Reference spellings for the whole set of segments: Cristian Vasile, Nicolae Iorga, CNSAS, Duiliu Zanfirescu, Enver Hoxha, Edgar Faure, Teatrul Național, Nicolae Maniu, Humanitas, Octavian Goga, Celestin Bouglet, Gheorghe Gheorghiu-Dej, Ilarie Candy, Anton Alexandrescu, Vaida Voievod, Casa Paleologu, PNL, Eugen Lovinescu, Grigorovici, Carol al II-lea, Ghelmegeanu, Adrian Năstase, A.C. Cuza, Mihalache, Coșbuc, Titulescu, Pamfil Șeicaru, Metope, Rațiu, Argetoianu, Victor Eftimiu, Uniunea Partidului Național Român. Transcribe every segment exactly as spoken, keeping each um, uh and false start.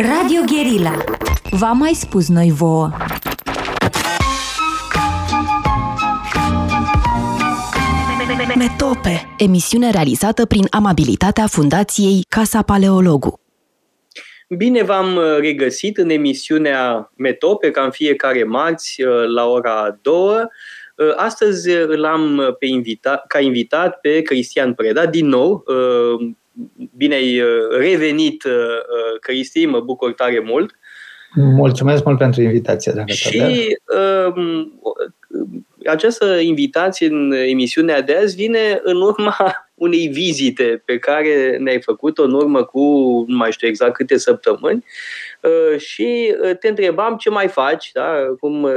Radio Guerilla. V-am mai spus noi vouă. Metope. Emisiune realizată prin amabilitatea Fundației Casa Paleologu. Bine v-am regăsit în emisiunea Metope, ca în fiecare marți la ora două. Astăzi l-am pe invita- ca invitat pe Cristian Preda, din nou. Bine ai revenit, Cristi, mă bucur tare mult. Mulțumesc mult pentru invitație, dragă. Și um, această invitație în emisiunea de azi vine în urma unei vizite pe care ne-ai făcut-o în urmă cu, nu mai știu exact câte săptămâni, și te întrebam ce mai faci, da? Cum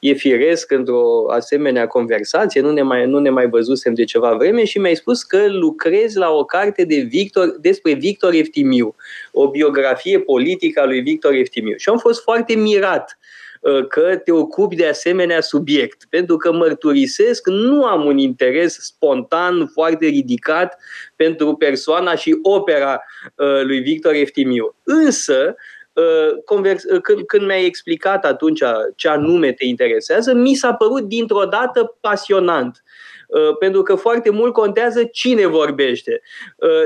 e firesc într-o asemenea conversație, nu ne mai, nu ne mai văzusem de ceva vreme și mi-ai spus că lucrezi la o carte de Victor, despre Victor Eftimiu, o biografie politică a lui Victor Eftimiu. Și am fost foarte mirat că te ocupi de asemenea subiect, pentru că mărturisesc, nu am un interes spontan foarte ridicat pentru persoana și opera lui Victor Eftimiu. Însă, când mi-ai explicat atunci ce anume te interesează, mi s-a părut dintr-o dată pasionant. Pentru că foarte mult contează cine vorbește.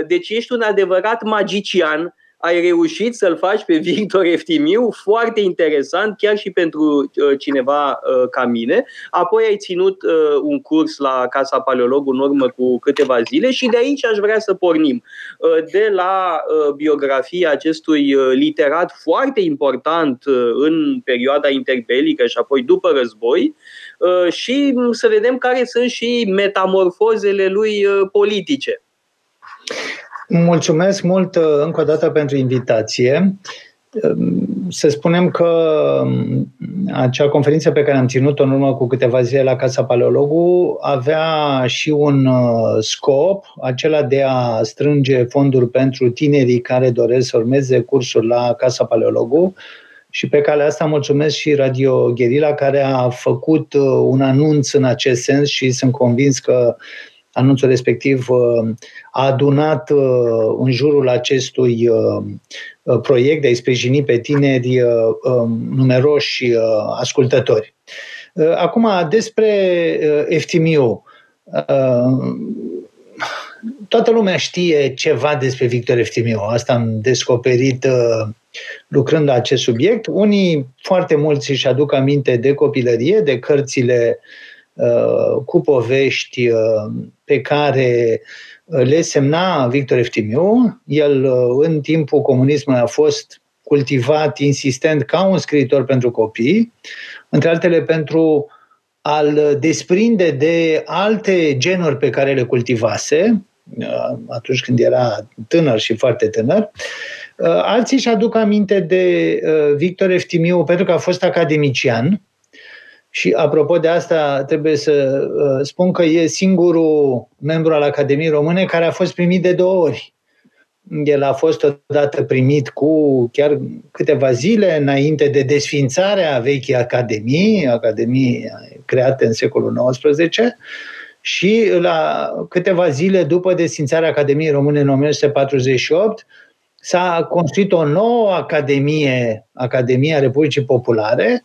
Deci ești un adevărat magician. Ai reușit să-l faci pe Victor Eftimiu foarte interesant, chiar și pentru cineva ca mine. Apoi ai ținut un curs la Casa Paleologu în urmă cu câteva zile și de aici aș vrea să pornim. De la biografia acestui literat foarte important în perioada interbelică și apoi după război, și să vedem care sunt și metamorfozele lui politice. Mulțumesc mult încă o dată pentru invitație. Să spunem că acea conferință pe care am ținut-o în urmă cu câteva zile la Casa Paleologu avea și un scop, acela de a strânge fonduri pentru tinerii care doresc să urmeze cursul la Casa Paleologu. Și pe calea asta mulțumesc și Radio Guerilla, care a făcut un anunț în acest sens și sunt convins că anunțul respectiv a adunat în jurul acestui proiect de a-i sprijini pe tineri numeroși ascultători. Acum, despre Eftimiu. Toată lumea știe ceva despre Victor Eftimiu. Asta am descoperit lucrând la acest subiect. Unii, foarte mulți, își aduc aminte de copilărie, de cărțile cu povești pe care le semna Victor Eftimiu. El, în timpul comunismului, a fost cultivat insistent ca un scriitor pentru copii, între altele pentru a-l desprinde de alte genuri pe care le cultivase atunci când era tânăr și foarte tânăr. Alții își aduc aminte de Victor Eftimiu pentru că a fost academician. Și apropo de asta, trebuie să spun că e singurul membru al Academiei Române care a fost primit de două ori. El a fost odată primit cu chiar câteva zile înainte de desființarea vechii Academii, Academii create în secolul nouăsprezece, și la câteva zile după desființarea Academiei Române în nouăsprezece patruzeci și opt, s-a construit o nouă Academie, Academia Republicii Populare,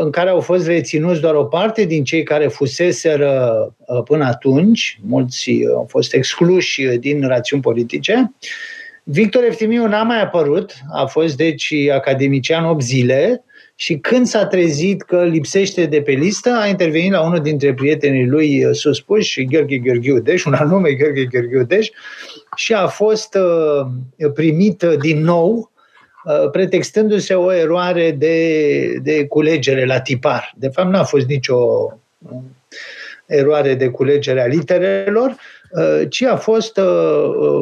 în care au fost reținuți doar o parte din cei care fuseseră până atunci, mulți au fost excluși din rațiuni politice. Victor Eftimiu n-a mai apărut, a fost deci academician opt zile și când s-a trezit că lipsește de pe listă, a intervenit la unul dintre prietenii lui suspuși, Gheorghe Gheorghiu-Dej, un anume Gheorghe Gheorghiu-Dej, și a fost primit din nou, pretextându-se o eroare de, de culegere la tipar. De fapt, n-a fost nicio eroare de culegere a literelor, ci a fost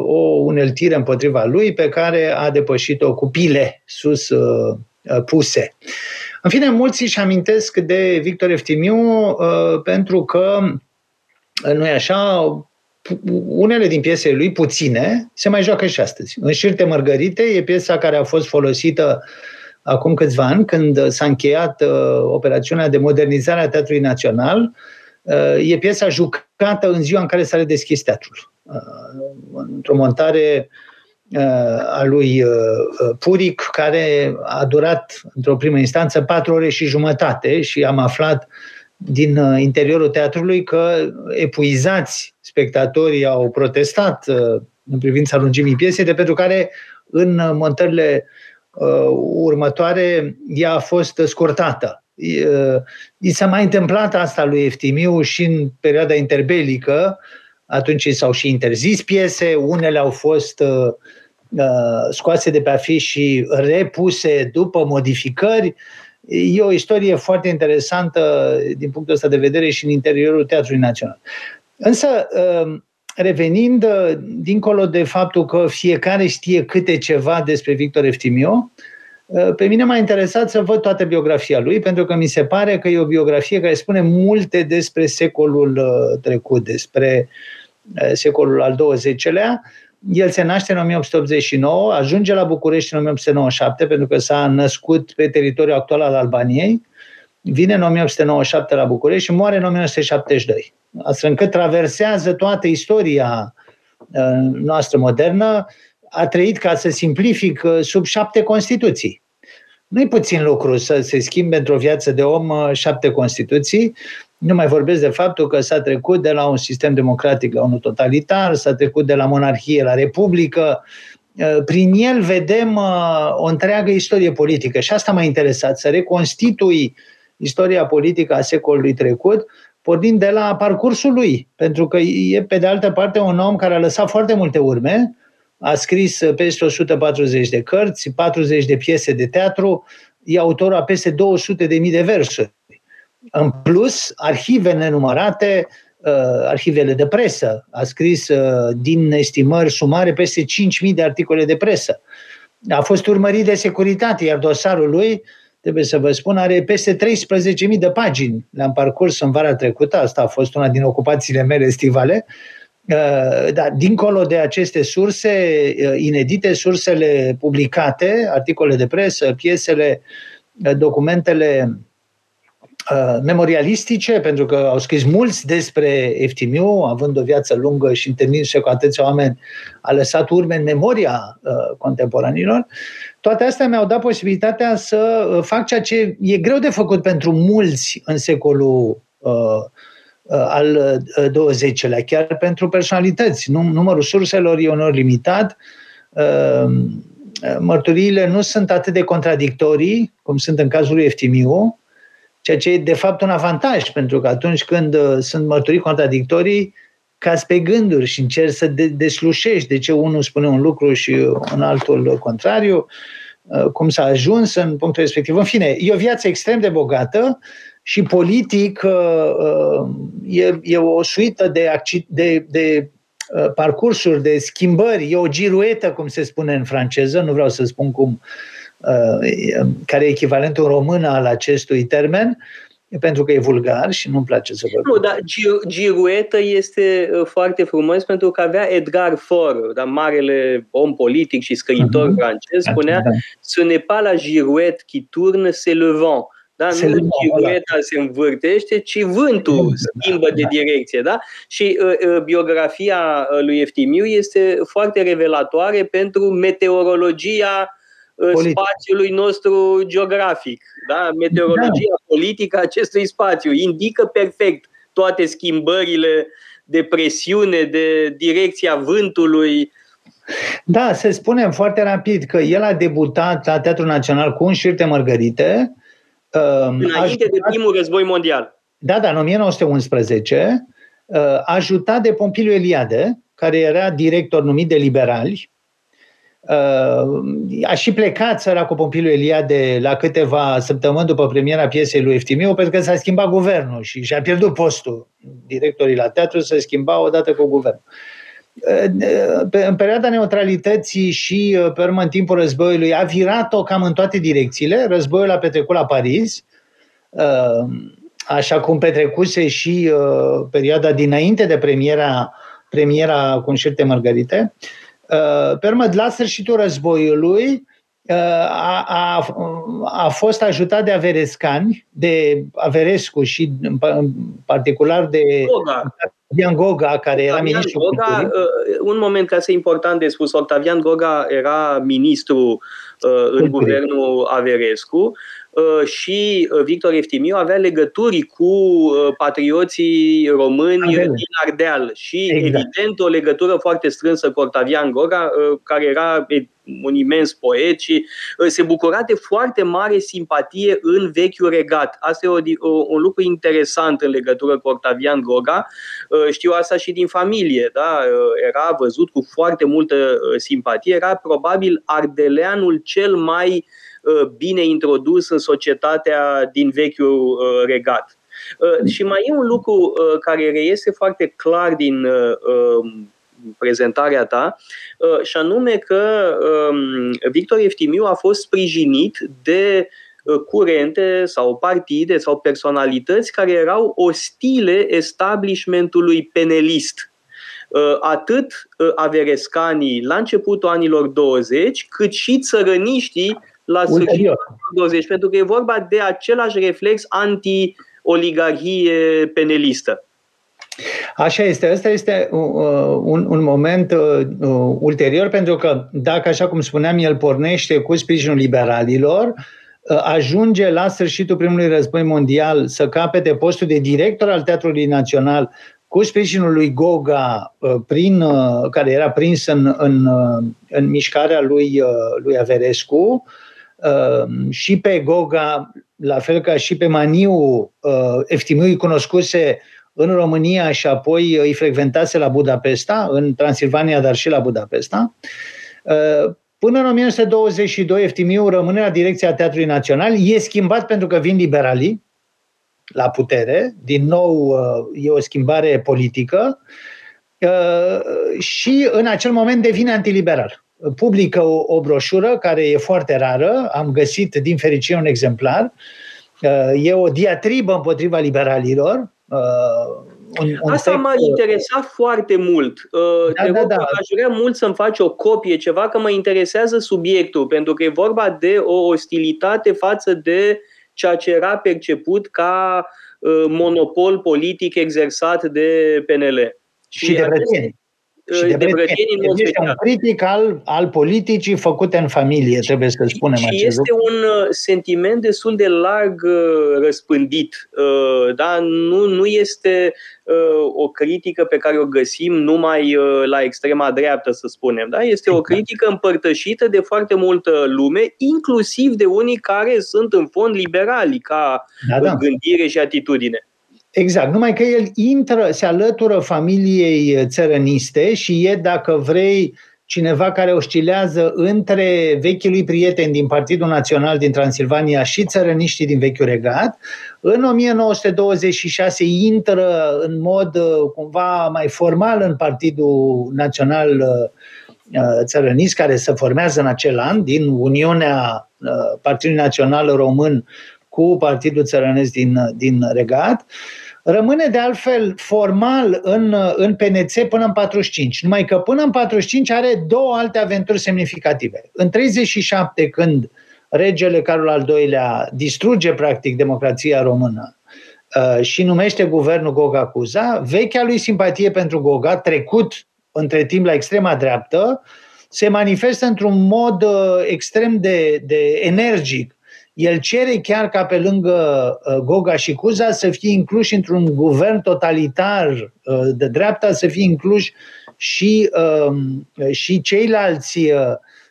o uneltire împotriva lui pe care a depășit-o cu pile sus puse. În fine, mulți își amintesc de Victor Eftimiu pentru că, nu-i așa, unele din piesele lui, puține, se mai joacă și astăzi. În Șirte Mărgărite e piesa care a fost folosită acum câțiva ani, când s-a încheiat uh, operațiunea de modernizare a Teatrului Național. Uh, e piesa jucată în ziua în care s-a redeschis teatrul. Uh, într-o montare a lui Puric, care a durat într-o primă instanță patru ore și jumătate și am aflat din interiorul teatrului că epuizați spectatorii au protestat în privința lungimii piesei, de pentru care în montările următoare ea a fost scurtată. I s-a mai întâmplat asta lui Eftimiu și în perioada interbelică, atunci i s-au și interzis piese, unele au fost scoase de pe afiș și repuse după modificări. E o istorie foarte interesantă din punctul ăsta de vedere și în interiorul Teatrului Național. Însă, revenind dincolo de faptul că fiecare știe câte ceva despre Victor Eftimiu, pe mine m-a interesat să văd toată biografia lui, pentru că mi se pare că e o biografie care spune multe despre secolul trecut, despre secolul al douăzeci-lea. El se naște în o mie opt sute optzeci și nouă, ajunge la București în o mie opt sute nouăzeci și șapte, pentru că s-a născut pe teritoriul actual al Albaniei, vine în o mie opt sute nouăzeci și șapte la București și moare în o mie nouă sute șaptezeci și doi. Astfel încât traversează toată istoria noastră modernă, a trăit, ca să simplific, sub șapte Constituții. Nu-i puțin lucru să se schimbe într-o viață de om șapte Constituții. Nu mai vorbesc de faptul că s-a trecut de la un sistem democratic la unul totalitar, s-a trecut de la monarhie la republică. Prin el vedem o întreagă istorie politică și asta m-a interesat, să reconstitui istoria politică a secolului trecut, pornind de la parcursul lui, pentru că e, pe de altă parte, un om care a lăsat foarte multe urme, a scris peste o sută patruzeci de cărți, patruzeci de piese de teatru, e autorul a peste două sute de mii de versuri. În plus, arhive nenumărate, arhivele de presă, a scris din estimări sumare peste cinci mii de articole de presă. A fost urmărit de securitate, iar dosarul lui, trebuie să vă spun, are peste treisprezece mii de pagini. Le-am parcurs în vara trecută, asta a fost una din ocupațiile mele estivale. Dar dincolo de aceste surse inedite, sursele publicate, articole de presă, piesele, documentele memorialistice, pentru că au scris mulți despre Eftimiu, având o viață lungă și întâlnindu-se cu atâția oameni, a lăsat urme în memoria contemporanilor. Toate astea mi-au dat posibilitatea să fac ceea ce e greu de făcut pentru mulți în secolul al douăzeci-lea, chiar pentru personalități. Num- numărul surselor e unor limitat, mărturiile nu sunt atât de contradictorii, cum sunt în cazul lui Eftimiu, ceea ce e de fapt un avantaj, pentru că atunci când sunt mărturii contradictorii, cazi pe gânduri și încerci să de- deslușești de ce unul spune un lucru și un altul contrariu, cum s-a ajuns în punctul respectiv. În fine, e o viață extrem de bogată și politic e, e o suită de, de, de parcursuri, de schimbări, e o giruetă, cum se spune în franceză, nu vreau să spun cum, care e echivalentul român al acestui termen, pentru că e vulgar și nu-mi place să vorbim. Nu, dar giruetă este foarte frumos, pentru că avea Edgar Faure, da, marele om politic și scriitor uh-huh. francez, spunea "Ce n'est pas la girouette qui tourne, c'est le vent." Da, nu girueta se învârtește, ci vântul schimbă de direcție. Da? Și uh, biografia lui Eftimiu este foarte revelatoare pentru meteorologia uh, spațiului nostru geografic. Da? Meteorologia da. politică a acestui spațiu indică perfect toate schimbările de presiune, de direcția vântului. Da, să spunem foarte rapid că el a debutat la Teatrul Național cu Un șir de mărgărite, înainte de primul război mondial. Da, da, în o mie nouă sute unsprezece, ajutat de Pompiliu Eliade, care era director numit de liberali. A și plecat țăra cu Pompiliu Eliade la câteva săptămâni după premiera piesei lui Eftimiu, pentru că s-a schimbat guvernul și și-a pierdut postul. Directorii la teatru se schimba odată cu guvernul. În perioada neutralității și pe urmă în timpul războiului a virat-o cam în toate direcțiile. Războiul a petrecut la Paris, așa cum petrecuse și perioada dinainte de premiera, premiera cu Un șir de mărgărite. Pe urmă, la sfârșitul războiului a, a, a fost ajutat de averescani, de Averescu și în particular de Goga. Octavian Goga, care era ministru. Goga, un moment care este important de spus, Octavian Goga era ministru în guvernul Averescu și Victor Eftimiu avea legături cu patrioții români Ardeal. din Ardeal și exact. evident o legătură foarte strânsă cu Octavian Goga, care era un imens poet și se bucura de foarte mare simpatie în vechiul regat. Asta e o, o, un lucru interesant în legătură cu Octavian Goga. Știu asta și din familie, da? Era văzut cu foarte multă simpatie, era probabil ardeleanul cel mai bine introdus în societatea din vechiul regat. Și mai e un lucru care reiese foarte clar din prezentarea ta, și anume că Victor Eftimiu a fost sprijinit de curente sau partide sau personalități care erau ostile establishmentului penelist. Atât averescanii la începutul anilor douăzeci, cât și țărăniștii la sfârșitul douăzeci, pentru că e vorba de același reflex anti-oligarhie penelistă. Așa este. Asta este un, un moment uh, ulterior, pentru că, dacă, așa cum spuneam, el pornește cu sprijinul liberalilor, ajunge la sfârșitul primului război mondial să capete postul de director al Teatrului Național cu sprijinul lui Goga, prin, care era prins în, în, în mișcarea lui, lui Averescu, și pe Goga, la fel ca și pe Maniu. Eftimiu îi cunoscuse în România și apoi îi frecventase la Budapesta, în Transilvania, dar și la Budapesta. Până în o mie nouă sute douăzeci și doi, Eftimiu rămâne la direcția Teatrului Național, e schimbat pentru că vin liberalii la putere, din nou e o schimbare politică, și în acel moment devine antiliberal. Publică o, o broșură care e foarte rară, am găsit din fericire un exemplar, e o diatribă împotriva liberalilor. Un, un Asta text... m-a interesat foarte mult. Da, da, da. Aș vrea mult să-mi faci o copie, ceva, că mă interesează subiectul, pentru că e vorba de o ostilitate față de ceea ce era perceput ca uh, monopol politic exersat de P N L. Și, și de brătieni. Și de brătieni. Este un critic al, al politicii făcute în familie, trebuie să spunem și acest este lucru. Un sentiment destul de larg uh, răspândit. Uh, da? nu, nu este uh, o critică pe care o găsim numai uh, la extrema dreaptă, să spunem. Da? Este o critică împărtășită de foarte multă lume, inclusiv de unii care sunt în fond liberali ca da, da. gândire și atitudine. Exact, numai că el intră, se alătură familiei țărăniste și e, dacă vrei, cineva care oscilează între vechii lui prieteni din Partidul Național din Transilvania și țărăniștii din vechiul regat. În o mie nouă sute douăzeci și șase intră în mod cumva mai formal în Partidul Național Țărănist, care se formează în acel an din uniunea Partidului Național Român cu Partidul Țărănesc din, din Regat. Rămâne de altfel formal în, în P N Ț până în patruzeci și cinci, numai că până în patruzeci și cinci are două alte aventuri semnificative. În treizeci și șapte, când regele Carol al doilea distruge practic democrația română uh, și numește guvernul Goga-Cuza, vechea lui simpatie pentru Goga, trecut între timp la extrema dreaptă, se manifestă într-un mod uh, extrem de, de energic. El cere chiar ca, pe lângă Goga și Cuza, să fie incluși într-un guvern totalitar de dreapta, să fie incluși și, și, ceilalți,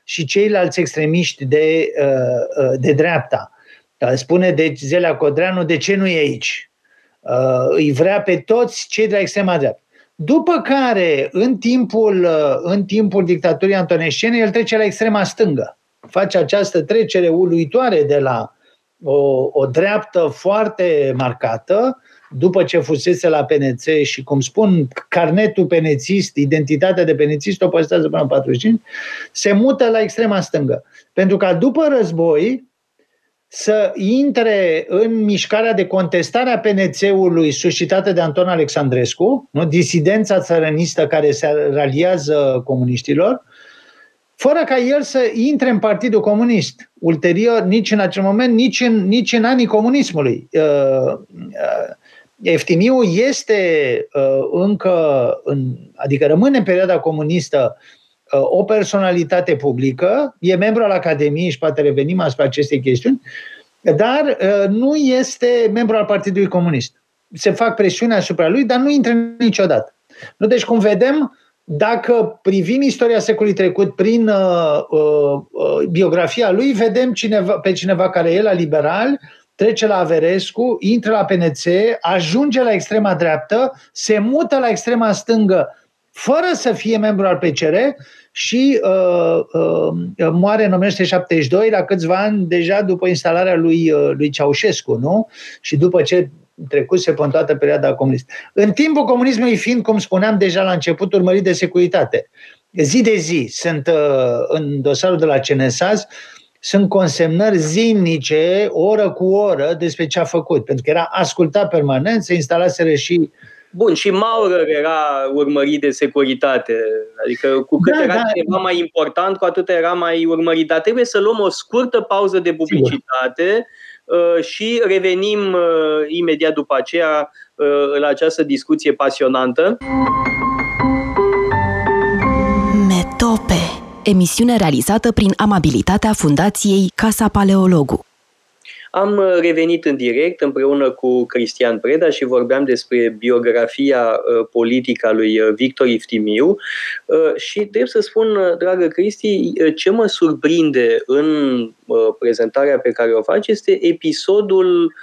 și ceilalți extremiști de, de dreapta. Spune deci Zelea Codreanu, de ce nu e aici? Îi vrea pe toți cei de la extrema dreaptă. După care, în timpul, în timpul dictaturii antonescene, el trece la extrema stângă. Face această trecere uluitoare de la o, o dreaptă foarte marcată, după ce fusese la P N Ț și, cum spun, carnetul penețist, identitatea de penețist o păstrează până în patruzeci și cinci, se mută la extrema stângă. Pentru că după război să intre în mișcarea de contestare a P N Ț-ului suscitată de Anton Alexandrescu, nu? Disidența țărănistă care se raliază comuniștilor, fără ca el să intre în Partidul Comunist, ulterior, nici în acel moment, nici în, nici în anii comunismului. Eftimiu este uh, încă, în, adică rămâne în perioada comunistă, uh, o personalitate publică, e membru al Academiei și poate revenim asupra acestei chestiuni, dar uh, nu este membru al Partidului Comunist. Se fac presiuni asupra lui, dar nu intră niciodată. Nu? Deci, cum vedem, dacă privim istoria secolului trecut prin uh, uh, biografia lui, vedem cineva, pe cineva care e la liberal, trece la Averescu, intră la P N C, ajunge la extrema dreaptă, se mută la extrema stângă fără să fie membru al P C R și uh, uh, moare în o mie nouă sute șaptezeci și doi, la câțiva ani deja după instalarea lui, uh, lui Ceaușescu, nu? Și după ce trecuse până toată perioada comunistă. În timpul comunismului fiind, cum spuneam deja la început, urmărit de securitate. Zi de zi sunt uh, în dosarul de la C N S A S, sunt consemnări zilnice, oră cu oră, despre ce a făcut. Pentru că era ascultat permanent, se instalaseră și... Bun, și Maurer era urmărit de securitate. Adică cu cât da, era da, ceva mai important, cu atât era mai urmărit. Dar trebuie să luăm o scurtă pauză de publicitate sigur. Și revenim imediat după aceea la această discuție pasionantă. Metope. Emisiune realizată prin amabilitatea Fundației Casa Paleologu. Am revenit în direct împreună cu Cristian Preda și vorbeam despre biografia politică a lui Victor Eftimiu și trebuie să spun, dragă Cristi, ce mă surprinde în prezentarea pe care o faci este episodul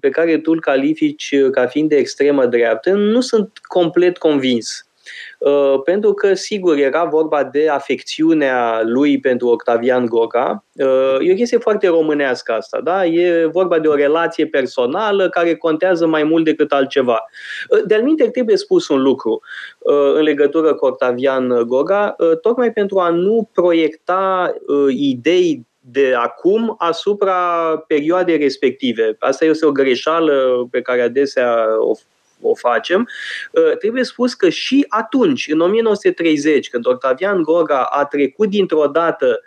pe care tu îl califici ca fiind de extremă dreaptă. Nu sunt complet convins. Pentru că, sigur, era vorba de afecțiunea lui pentru Octavian Goga. E o chestie foarte românească asta, da? E vorba de o relație personală care contează mai mult decât altceva. De-al minte, trebuie spus un lucru în legătură cu Octavian Goga, tocmai pentru a nu proiecta idei de acum asupra perioadei respective. Asta este o greșeală pe care adesea o o facem, trebuie spus că și atunci, în o mie nouă sute treizeci, când Octavian Goga a trecut dintr-o dată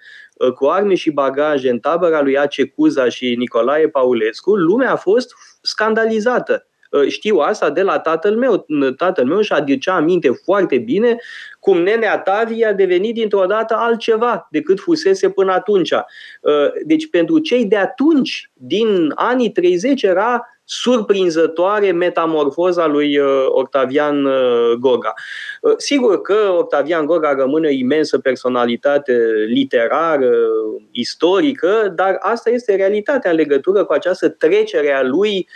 cu arme și bagaje în tabăra lui A C Cuza și Nicolae Paulescu, lumea a fost scandalizată. Știu asta de la tatăl meu. Tatăl meu și-a aducea aminte foarte bine cum nenea Tavi a devenit dintr-o dată altceva decât fusese până atunci. Deci pentru cei de atunci, din anii treizeci, era surprinzătoare metamorfoza lui Octavian Goga. Sigur că Octavian Goga rămâne o imensă personalitate literară, istorică, dar asta este realitatea în legătură cu această trecere a lui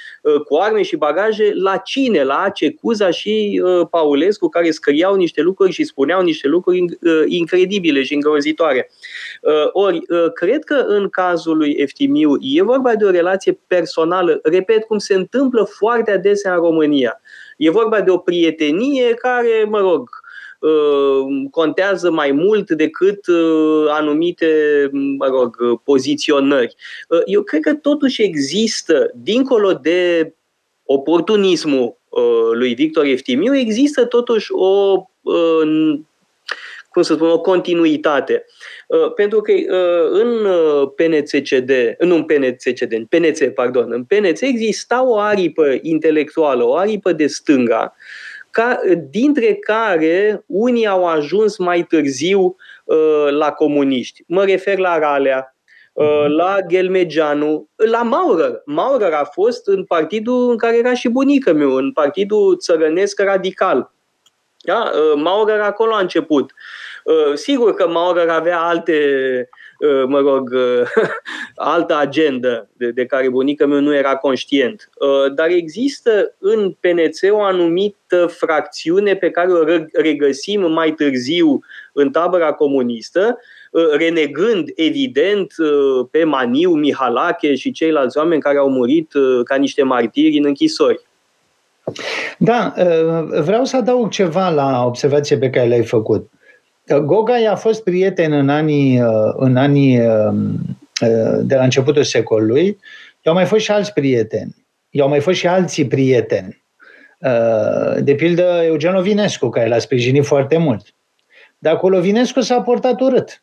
cu arme și bagaje la cine? La A C Cuza și Paulescu, care scriau niște lucruri și spuneau niște lucruri incredibile și îngrozitoare. Ori, cred că în cazul lui Eftimiu e vorba de o relație personală, repet, cum se întâmplă foarte adesea în România. E vorba de o prietenie care, mă rog, contează mai mult decât anumite, mă rog, poziționări. Eu cred că totuși există, dincolo de oportunismul lui Victor Eftimiu, există totuși o, cum să spun, o continuitate. Pentru că în P N C C D, nu în P N C C D, în P N C, pardon, în P N C exista o aripă intelectuală, o aripă de stânga, ca, dintre care unii au ajuns mai târziu la comuniști. Mă refer la Ralea, la Ghelmegeanu, la Maurer. Maurer a fost în partidul în care era și bunica mea, în Partidul Țărănesc Radical. Da? Maurer acolo a început. Sigur că Maurer avea alte, mă rog, altă agendă de care bunica mea nu era conștient. Dar există în P N C o anumită fracțiune pe care o regăsim mai târziu în tabăra comunistă, renegând, evident, pe Maniu, Mihalache și ceilalți oameni care au murit ca niște martiri în închisori. Da, vreau să adaug ceva la observație pe care le-ai făcut. Goga i-a fost prieten în anii, în anii de la începutul secolului. I-au mai fost și alți prieteni. I-au mai fost și alții prieteni. De pildă Eugen Lovinescu, care l-a sprijinit foarte mult. Dar cu Lovinescu s-a portat urât.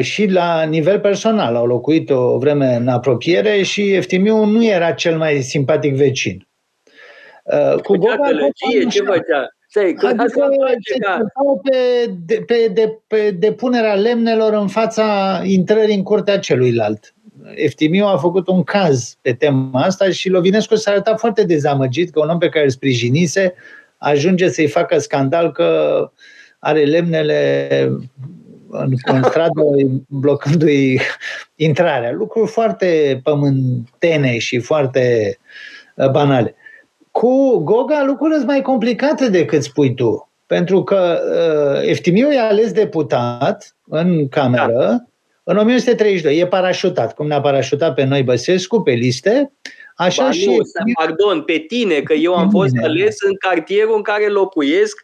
și la nivel personal au locuit o vreme în apropiere și Eftimiu nu era cel mai simpatic vecin. Cu Goga, gălăgie, ce făcea? Stai, că adică se ca... pe, pe, de, pe depunerea lemnelor în fața intrării în curtea celuilalt. Eftimiu a făcut un caz pe tema asta și Lovinescu s-a arătat foarte dezamăgit că un om pe care îl sprijinise ajunge să-i facă scandal că are lemnele în, în stradă blocându-i intrarea. Lucruri foarte pământene și foarte banale. Cu Goga lucrurile sunt mai complicate decât spui tu, pentru că uh, Eftimiu e ales deputat în cameră, da. În o mie nouă sute treizeci și doi, e parașutat, cum ne-a parașutat pe noi Băsescu, pe liste. Așa ba, și nu, Eftimiu... Pardon, pe tine, că eu am fost ales în cartierul în care locuiesc,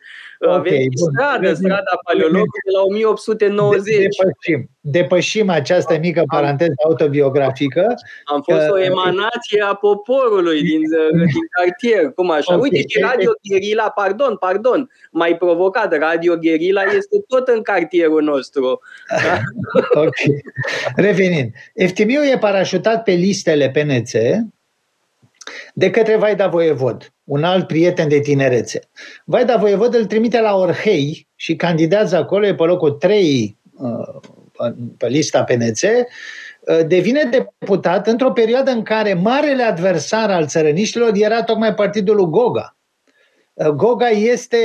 avem okay, stradă, strada Paleologu de la o mie opt sute nouăzeci. Depășim, depășim această mică paranteză autobiografică. Am fost că... o emanație a poporului din, din cartier. Cum așa? Okay. Uite și Radio Guerilla, pardon, pardon, m-ai provocat. Radio Guerilla este tot în cartierul nostru. Okay. Revenind. Eftimiu e parașutat pe listele P N Ț de către Vaida Voievod, un alt prieten de tinerețe. Vaida Voievod îl trimite la Orhei și candidează acolo, e pe locul trei pe lista P N Ț, devine deputat într-o perioadă în care marele adversar al țărăniștilor era tocmai partidul lui Goga. Goga este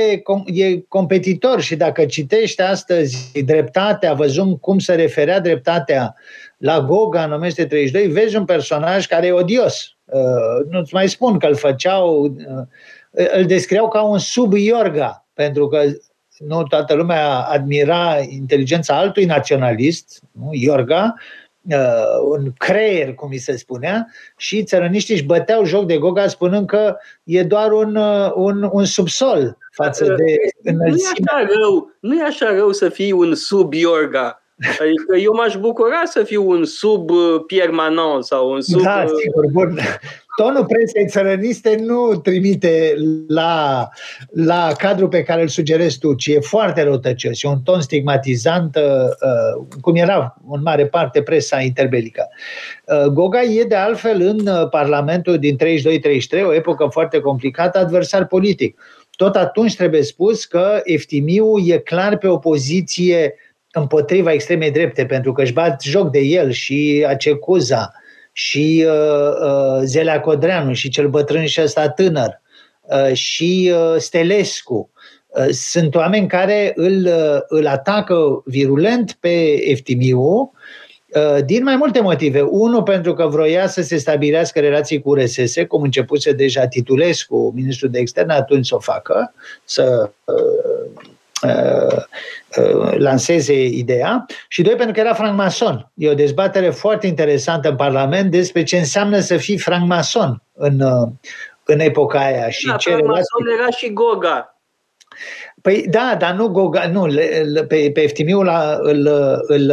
e competitor și dacă citește astăzi Dreptatea, văzând cum se referea Dreptatea la Goga în o mie nouă sute treizeci și doi, vezi un personaj care e odios. Uh, nu-ți mai spun că îl făceau, uh, îl descriau ca un sub-Iorga, pentru că nu toată lumea admira inteligența altui naționalist, nu? Iorga, uh, un creier, cum i se spunea, și țărăniștii își băteau joc de Goga spunând că e doar un, un, un subsol față uh, de înălțime. Nu e așa rău, nu e așa rău să fii un sub-Iorga. Adică eu m-aș bucura să fiu un sub Pierre Manon sau un sub... Da, sigur, bun. Tonul presei țărăniste nu trimite la, la cadrul pe care îl sugerezi tu, ci e foarte răutăcios. E un ton stigmatizant, cum era în mare parte presa interbelică. Goga e de altfel în Parlamentul din treizeci și doi treizeci și trei, o epocă foarte complicată, adversar politic. Tot atunci trebuie spus că Eftimiu e clar pe opoziție împotriva extremei drepte, pentru că își bat joc de el și A C. Cuza și uh, uh, Zelea Codreanu și cel bătrân și ăsta tânăr uh, și uh, Stelescu. Uh, sunt oameni care îl, uh, îl atacă virulent pe Eftimiu uh, din mai multe motive. Unul, pentru că vroia să se stabilească relații cu U R S S, cum începuse deja Titulescu, ministrul de externe, atunci să o facă, să... Uh, lanseze ideea, și doi, pentru că era francmason. E o dezbatere foarte interesantă în Parlament despre ce înseamnă să fii francmason în, în epoca aia. Și da, francmason era și Goga. Păi da, dar nu Goga, nu, pe, pe Eftimiu la, îl, îl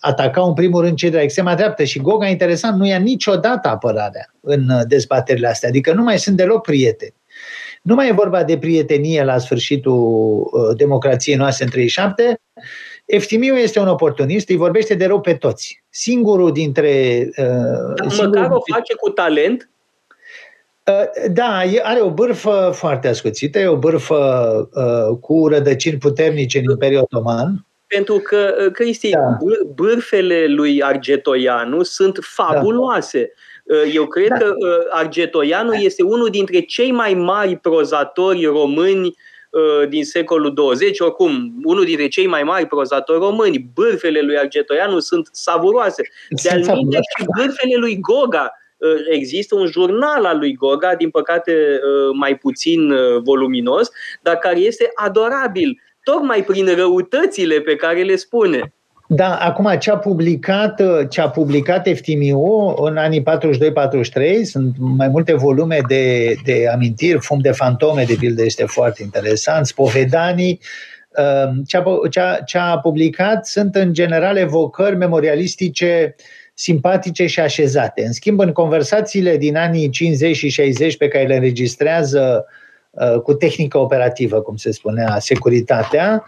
atacau în primul rând cei de la extrema dreaptă și Goga, interesant, nu ia niciodată apărarea în dezbaterile astea. Adică nu mai sunt deloc prieteni. Nu mai e vorba de prietenie la sfârșitul uh, democrației noastre în treizeci și șapte. Eftimiu este un oportunist, îi vorbește de rău pe toți. Singurul dintre... Uh, Dar singurul măcar o face cu talent? Uh, da, e, are o bârfă foarte ascuțită, e o bârfă uh, cu rădăcini puternice în Imperiul Otoman. Pentru că, uh, Cristi, da. bârfele lui Argetoianu sunt fabuloase. Da. Eu cred da. că Argetoianu da. este unul dintre cei mai mari prozatori români din secolul douăzeci, oricum, unul dintre cei mai mari prozatori români. Bârfele lui Argetoianu sunt savuroase. De-al minte și bârfele lui Goga. Există un jurnal al lui Goga, din păcate mai puțin voluminos, dar care este adorabil, tocmai prin răutățile pe care le spune. Da, acum ce a publicat, ce a publicat Eftimiu în anii patruzeci și doi patruzeci și trei, sunt mai multe volume de, de amintiri, Fum de fantome, de pildă, este foarte interesant, Spovedanii, ce a, ce a, ce a publicat sunt în general evocări memorialistice simpatice și așezate. În schimb, în conversațiile din anii cincizeci și șaizeci pe care le înregistrează cu tehnică operativă, cum se spunea, securitatea,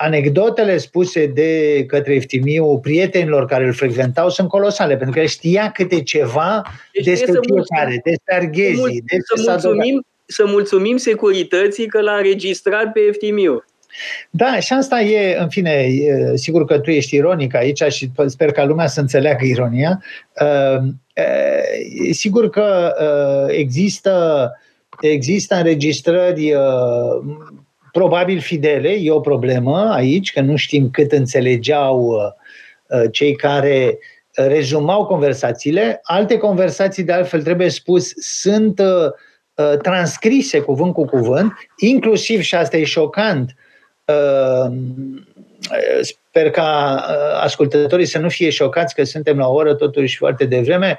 anecdotele spuse de către Eftimiu prietenilor care îl frecventau sunt colosale, pentru că el știa câte ceva deci despre fiecare, despre Arghezi, despre Sadogat. Să mulțumim securității că l-a înregistrat pe Eftimiu. Da, și asta e, în fine, e, sigur că tu ești ironic aici și sper ca lumea să înțeleagă ironia. E, e, sigur că e, există, există înregistrări e, probabil fidele, e o problemă aici, că nu știm cât înțelegeau e, cei care rezumau conversațiile. Alte conversații, de altfel, trebuie spus, sunt e, transcrise cuvânt cu cuvânt, inclusiv, și asta e șocant, sper ca ascultătorii să nu fie șocați că suntem la o oră totuși foarte devreme,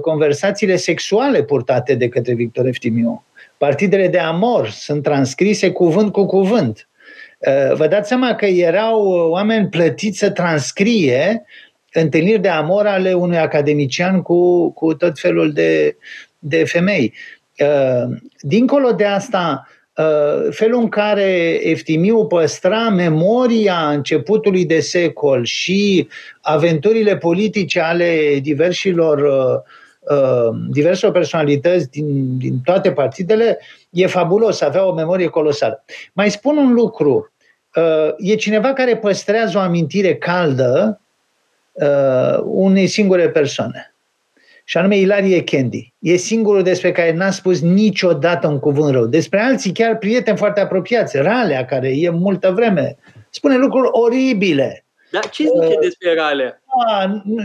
conversațiile sexuale purtate de către Victor Eftimiu. Partidele de amor sunt transcrise cuvânt cu cuvânt. Vă dați seama că erau oameni plătiți să transcrie întâlniri de amor ale unui academician cu, cu tot felul de, de femei. Dincolo de asta, felul în care Eftimiu păstra memoria începutului de secol și aventurile politice ale diversilor, diversilor personalități din, din toate partidele e fabulos, avea o memorie colosală. Mai spun un lucru, e cineva care păstrează o amintire caldă unei singure persoane. Și anume Ilarie Candy. E singurul despre care n-a spus niciodată un cuvânt rău. Despre alții, chiar prieteni foarte apropiați, Ralea, care e multă vreme, spune lucruri oribile. Dar ce zice uh, despre Ralea?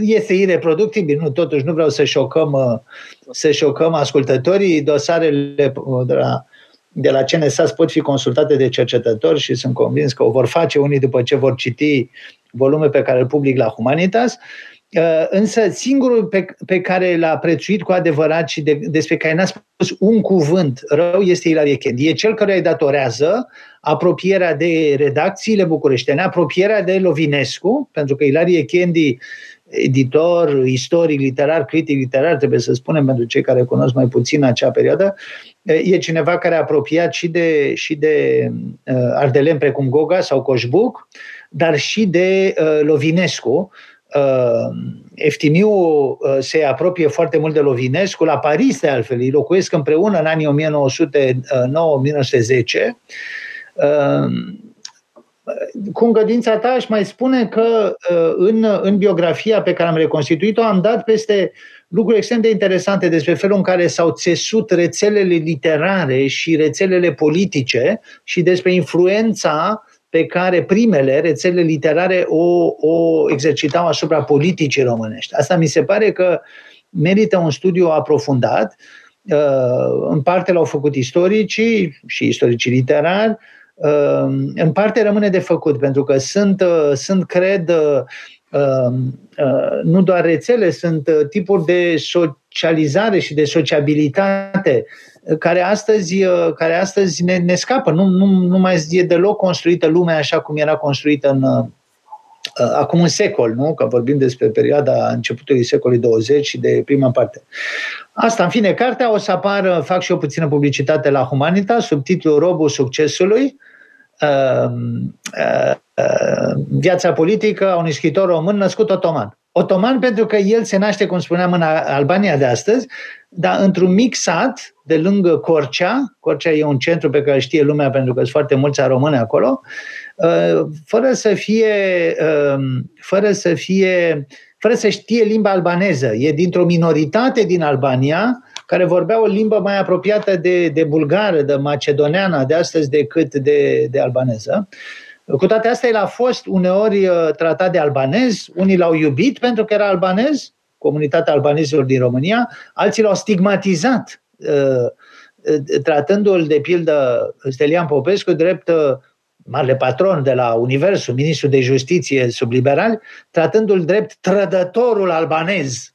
Este ireproductibil, nu, totuși nu vreau să șocăm, să șocăm ascultătorii. Dosarele de la, de la C N S A S pot fi consultate de cercetători și sunt convins că o vor face unii după ce vor citi volume pe care îl public la Humanitas. Însă singurul pe, pe care l-a prețuit cu adevărat și de, despre care n-a spus un cuvânt rău este Ilarie Candy. E cel care îi datorează apropierea de redacțiile bucureștene, apropierea de Lovinescu, pentru că Ilarie Candy, editor, istoric, literar, critic, literar, trebuie să spunem pentru cei care cunosc mai puțin acea perioadă, e cineva care a apropiat și de, și de ardeleni precum Goga sau Coșbuc, dar și de Lovinescu. Eftimiu se apropie foarte mult de Lovinescu, la Paris de altfel, îi locuiesc împreună în anii o mie nouă sute nouă - o mie nouă sute zece. Cu îngădința ta aș mai spune că în, în biografia pe care am reconstituit-o am dat peste lucruri extrem de interesante despre felul în care s-au țesut rețelele literare și rețelele politice și despre influența pe care primele, rețelele literare, o, o exercitau asupra politicii românești. Asta mi se pare că merită un studiu aprofundat. În parte l-au făcut istoricii și istoricii literari. În parte rămâne de făcut, pentru că sunt, sunt cred, nu doar rețele, sunt tipuri de socializare și de sociabilitate care astăzi, care astăzi ne, ne scapă. Nu, nu, nu mai e deloc construită lumea așa cum era construită în, acum un secol, nu? Că vorbim despre perioada începutului secolului douăzeci și de prima parte. Asta, în fine, cartea o să apară, fac și eu puțină publicitate la Humanita, sub titlul Robul succesului, uh, uh, uh, viața politică a unui scriitor român născut otoman. Otoman pentru că el se naște, cum spuneam, în Albania de astăzi, dar într-un mic sat de lângă Corcea. Corcea e un centru pe care știe lumea pentru că sunt foarte mulți români acolo, fără să fie, fără să fie, fără să știe limba albaneză. E dintr-o minoritate din Albania care vorbea o limbă mai apropiată de, de bulgară, de macedoneană de astăzi decât de, de albaneză. Cu toate astea, el a fost uneori tratat de albanez, unii l-au iubit pentru că era albanez, comunitatea albanezilor din România, alții l-au stigmatizat, tratându-l, de pildă, Stelian Popescu, drept marele patron de la Universul, ministru de justiție sub liberali, tratându-l drept trădătorul albanez.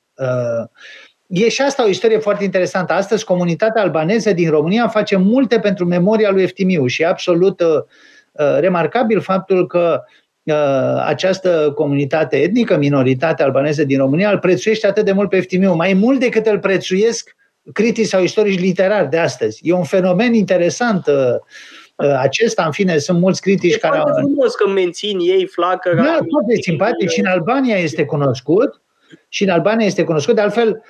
E și asta o istorie foarte interesantă. Astăzi, comunitatea albaneză din România face multe pentru memoria lui Eftimiu și absolut remarcabil faptul că uh, această comunitate etnică, minoritatea albaneză din România, îl prețuiește atât de mult pe Eftimiu, mai mult decât îl prețuiesc critici sau istorici literari de astăzi. E un fenomen interesant uh, acesta, în fine, sunt mulți critici e care au... E frumos că mențin ei flacăra... Da, tot e simpatic și în Albania este cunoscut, și în Albania este cunoscut, de altfel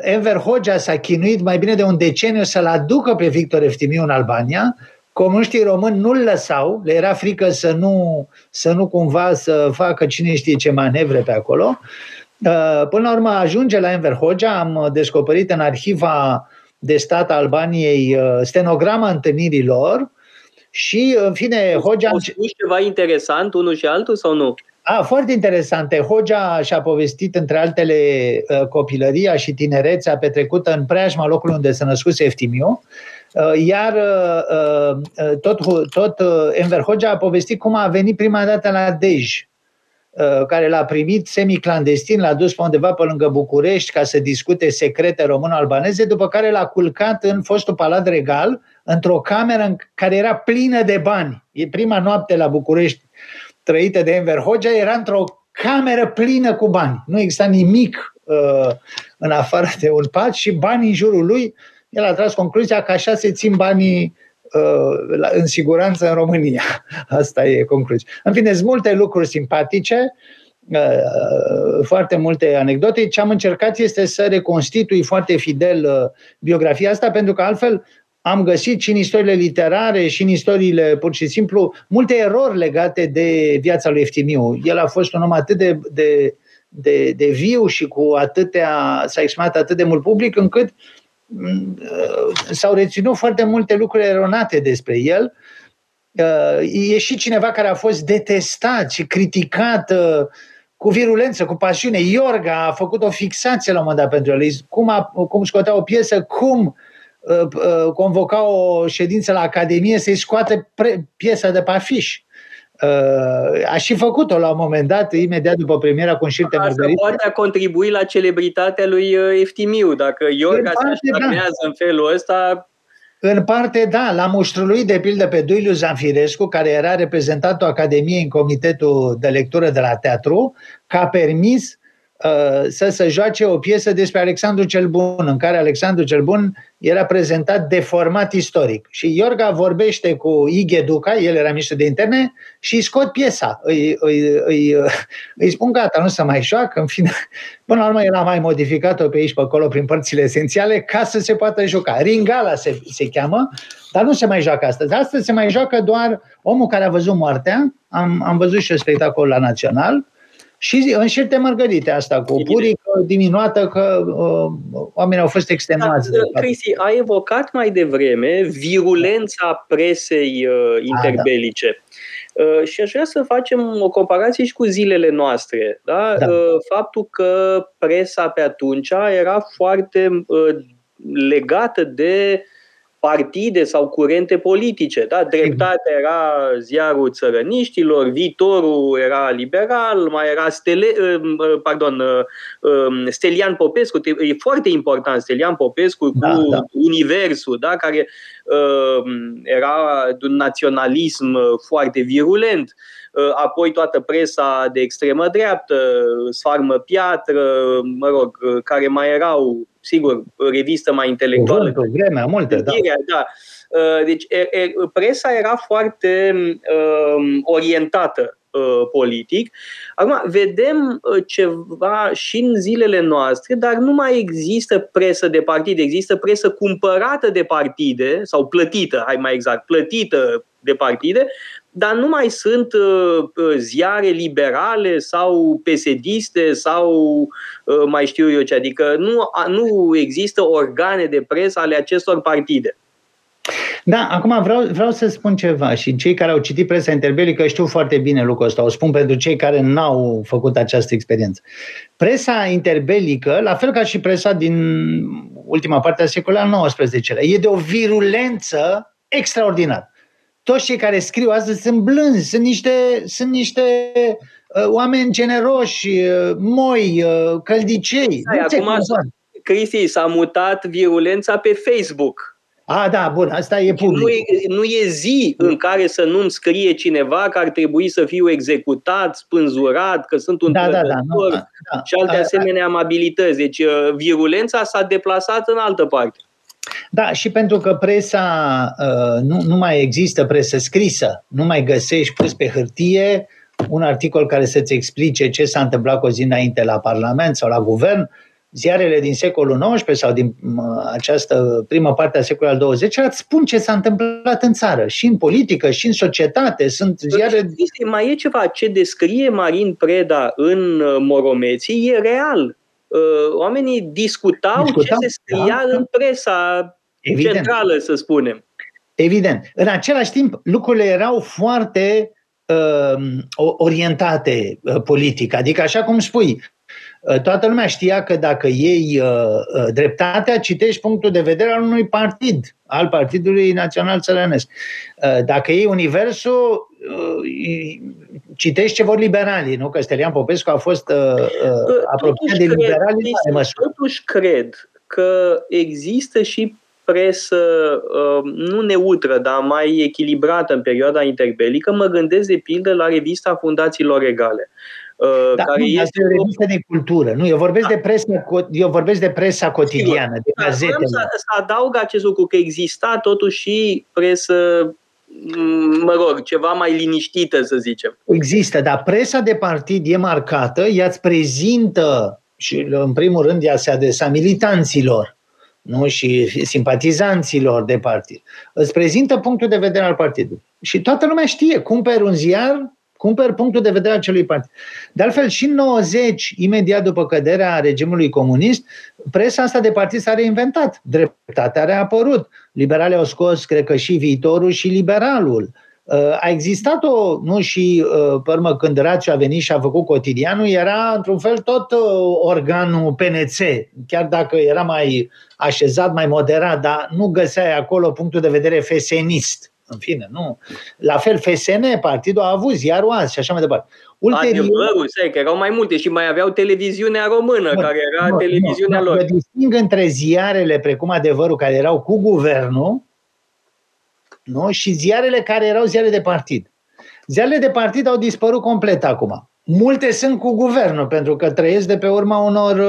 Enver Hoxha s-a chinuit mai bine de un deceniu să-l aducă pe Victor Eftimiu în Albania. Comuniștii români nu-l lăsau, le era frică să nu, să nu cumva să facă cine știe ce manevre pe acolo. Până la urmă ajunge la Enver Hoxha, am descoperit în arhiva de stat a Albaniei stenograma întâlnirii lor și, în fine, Hoxha... Au spus ceva interesant unul și altul sau nu? A, foarte interesante. Hoxha și-a povestit, între altele, copilăria și tinerețea petrecută în preajma locului unde se născuse Eftimiu, iar tot, tot Enver Hoxha a povestit cum a venit prima dată la Dej, care l-a primit semiclandestin, l-a dus pe undeva pe lângă București ca să discute secrete româno-albaneze, după care l-a culcat în fostul Palat Regal, într-o cameră în care era plină de bani. E prima noapte la București trăită de Enver Hoxha, era într-o cameră plină cu bani. Nu exista nimic uh, în afară de un pat și banii în jurul lui. El a tras concluzia că așa se țin banii uh, la, în siguranță în România. Asta e concluzia. În fine, sunt multe lucruri simpatice, uh, foarte multe anecdote. Ce am încercat este să reconstitui foarte fidel uh, biografia asta, pentru că altfel am găsit și în istoriile literare și în istoriile, pur și simplu, multe erori legate de viața lui Eftimiu. El a fost un om atât de, de, de, de viu și cu atâtea, s-a exprimat atât de mult public, încât uh, s-au reținut foarte multe lucruri eronate despre el. Uh, e și cineva care a fost detestat și criticat uh, cu virulență, cu pasiune. Iorga a făcut o fixație la un moment dat pentru el. Cum, a, cum scotea o piesă, cum... convoca o ședință la Academie să-i scoată pre- piesa de pe afiș. A și făcut-o la un moment dat, imediat după premiera cu un șir de Margherita. Poate a contribuit la celebritatea lui Eftimiu, dacă Iorga se stagnează da. în felul ăsta... În parte, da, l-a muștruluit de pildă pe Duiliu Zanfirescu, care era reprezentantul Academiei în Comitetul de Lectură de la Teatru, că a permis să se joace o piesă despre Alexandru cel Bun, în care Alexandru cel Bun era prezentat deformat istoric. Și Iorga vorbește cu Ighe Duca, el era ministru de interne, și îi scot piesa. Îi, îi, îi, îi spun gata, nu se mai joacă. În fine, până la urmă el a mai modificat-o pe aici, pe acolo, prin părțile esențiale, ca să se poată juca. Ringala se, se cheamă, dar nu se mai joacă astăzi. Astăzi se mai joacă doar Omul care a văzut moartea. Am, am văzut și un spectacol la Național. Și în șirte Margărite asta, cu Puric diminuată, că uh, oamenii au fost extenuați. Cristi, a evocat mai devreme virulența presei uh, interbelice. A, da. uh, și aș vrea să facem o comparație și cu zilele noastre. Da? Da. Uh, faptul că presa pe atunci era foarte uh, legată de partide sau curente politice. Da? Dreptatea era ziarul țărăniștilor, Viitorul era liberal, mai era Stele, pardon, Stelian Popescu, e foarte important Stelian Popescu cu da, da. Universul, da? Care era de un naționalism foarte virulent. Apoi toată presa de extremă dreaptă, Sfarmă Piatră, mă rog, care mai erau, sigur, revistă mai intelectuală. Vântul, vremea, multe, da. da. Deci er, er, presa era foarte um, orientată uh, politic. Acum, vedem ceva și în zilele noastre, dar nu mai există presă de partide, există presă cumpărată de partide, sau plătită, hai mai exact, plătită de partide, dar nu mai sunt uh, ziare liberale sau pesediste sau uh, mai știu eu ce. Adică nu, nu există organe de presă ale acestor partide. Da, acum vreau, vreau să spun ceva și cei care au citit presa interbelică știu foarte bine lucrul ăsta. O spun pentru cei care n-au făcut această experiență. Presa interbelică, la fel ca și presa din ultima parte a secolului al nouăsprezecelea, e de o virulență extraordinară. Toți cei care scriu astăzi sunt blânzi, sunt niște, sunt niște uh, oameni generoși, uh, moi, uh, căldicei. Hai, acum, Cristi, s-a mutat virulența pe Facebook. A, da, bun, asta e public. Nu e, nu e zi în care să nu-mi scrie cineva că ar trebui să fiu executat, spânzurat, că sunt un da, da, da, nu, da, da, și alte a, asemenea amabilități. Deci uh, virulența s-a deplasat în altă parte. Da, și pentru că presa, nu, nu mai există presă scrisă, nu mai găsești pus pe hârtie un articol care să-ți explice ce s-a întâmplat cu zi înainte la Parlament sau la Guvern. Ziarele din secolul nouăsprezece sau din această primă parte a secolului al douăzeciilea îți spun ce s-a întâmplat în țară, și în politică, și în societate. Sunt ziare... Mai e ceva, ce descrie Marin Preda în Moromeții e real. Oamenii discutau, discutau ce se scria da, în presa evident. Centrală, să spunem. Evident. În același timp, lucrurile erau foarte uh, orientate uh, politic. Adică, așa cum spui, uh, toată lumea știa că dacă iei uh, dreptatea, citești punctul de vedere al unui partid, al Partidului Național Țărănesc. Uh, dacă iei Universul, citești ce vor liberalii, nu? Că Stelian Popescu a fost uh, apropiat de liberalii. Totuși cred că există și presă uh, nu neutră, dar mai echilibrată în perioada interbelică. Mă gândesc de pildă la revista Fundațiilor Egale. Uh, da, care nu, este o revistă de cultură. Nu, eu vorbesc, da. de presă, eu vorbesc de presa cotidiană, de gazetele. Vreau să, să adaug acest lucru, că exista totuși și presă, mă rog, ceva mai liniștită, să zicem. Există, dar presa de partid e marcată, ea îți prezintă și, în primul rând, ea se adresa militanților, nu? Și simpatizanților de partid. Îți prezintă punctul de vedere al partidului. Și toată lumea știe, cumperi un ziar, cumperi punctul de vedere al acelui partid. De altfel, și în nouăzeci, imediat după căderea regimului comunist, presa asta de partid s-a reinventat. Dreptatea a reapărut. Liberalii au scos, cred că, și Viitorul și Liberalul. A existat o, nu, și pe urmă când Rațiu a venit și a făcut Cotidianul, era într-un fel tot organul P N Ț, chiar dacă era mai așezat, mai moderat, dar nu găseai acolo punctul de vedere fesenist. În fine, nu. La fel, F S N, partidul a avut ziarul azi și așa mai departe. Ulterior, adevărul, stai, că erau mai multe și mai aveau televiziunea română, mă, care era mă, televiziunea mă, lor. Eu disting între ziarele precum Adevărul, care erau cu guvernul, nu? Și ziarele care erau ziare de partid. Ziarele de partid au dispărut complet acum. Multe sunt cu guvernul, pentru că trăiesc de pe urma unor...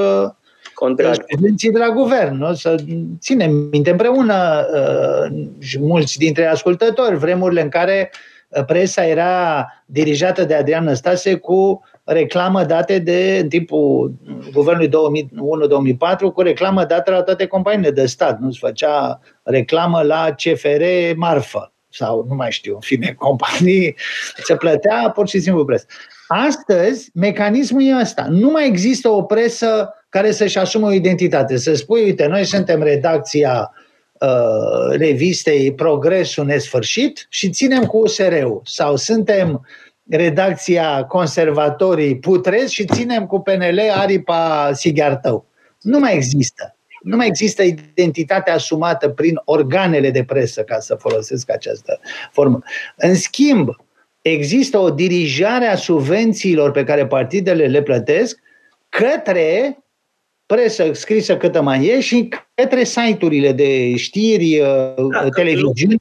subvenții de la guvern, nu? Să ținem minte împreună uh, mulți dintre ascultători vremurile în care presa era dirijată de Adrian Năstase cu reclamă date de, în timpul guvernului două mii unu două mii patru, cu reclamă dată la toate companiile de stat. Nu se făcea reclamă la C F R Marfă sau nu mai știu, în fine, companii, se plătea pur și simplu presă. Astăzi, mecanismul e ăsta. Nu mai există o presă care să-și asumă o identitate. Să spui, uite, noi suntem redacția uh, revistei Progresul Nesfârșit și ținem cu U S R-ul. Sau suntem redacția Conservatorii Putrezi și ținem cu P N L aripa Sighear Tău. Nu mai există. Nu mai există identitatea asumată prin organele de presă, ca să folosesc această formă. În schimb, există o dirijare a subvențiilor pe care partidele le plătesc către presă scrisă câtă mai e și către site-urile de știri, da, televiziuni.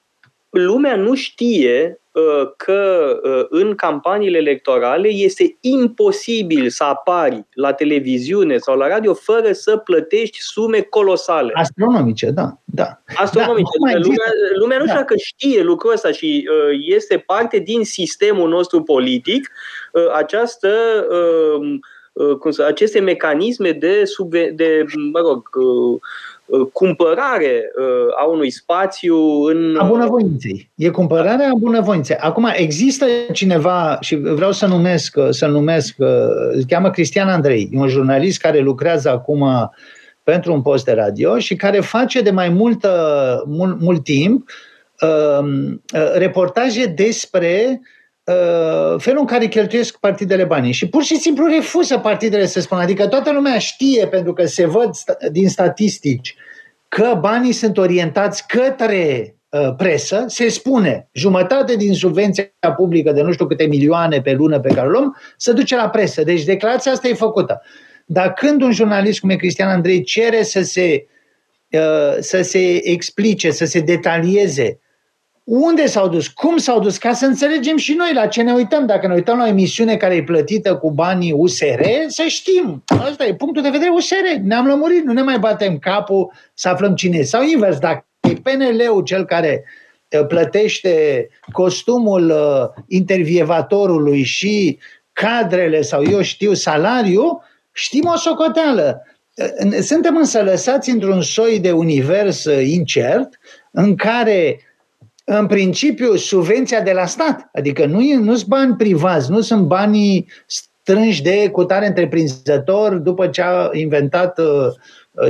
Lumea nu știe uh, că uh, în campaniile electorale este imposibil să apari la televiziune sau la radio fără să plătești sume colosale. Astronomice, da. da. Astronomice. Da, nu lumea, lumea nu da. știe că știe lucrul ăsta și uh, este parte din sistemul nostru politic uh, această... Uh, Cum să, aceste mecanisme de, subve, de mă rog, cumpărare a unui spațiu în... A bunăvoinței. E cumpărarea a bunăvoinței. Acum există cineva, și vreau să numesc, să numesc, îl cheamă Cristian Andrei, un jurnalist care lucrează acum pentru un post de radio și care face de mai mult, mult, mult timp reportaje despre felul în care cheltuiesc partidele banii și pur și simplu refuză partidele să spună, adică toată lumea știe pentru că se văd din statistici că banii sunt orientați către presă, se spune jumătate din subvenția publică de nu știu câte milioane pe lună pe care o luăm se duce la presă, deci declarația asta e făcută, dar când un jurnalist cum e Cristian Andrei cere să se să se explice, să se detalieze unde s-au dus, cum s-au dus, ca să înțelegem și noi la ce ne uităm. Dacă ne uităm la o emisiune care e plătită cu banii U S R, să știm. Asta e punctul de vedere U S R. Ne-am lămurit, nu ne mai batem capul să aflăm cine e. Sau invers, dacă e P N L-ul cel care plătește costumul intervievatorului și cadrele sau eu știu salariul, știm o socoteală. Suntem însă lăsați într-un soi de univers incert în care, în principiu, subvenția de la stat, adică nu, nu sunt bani privați, nu sunt banii strânși de cutare întreprinzător după ce a inventat uh,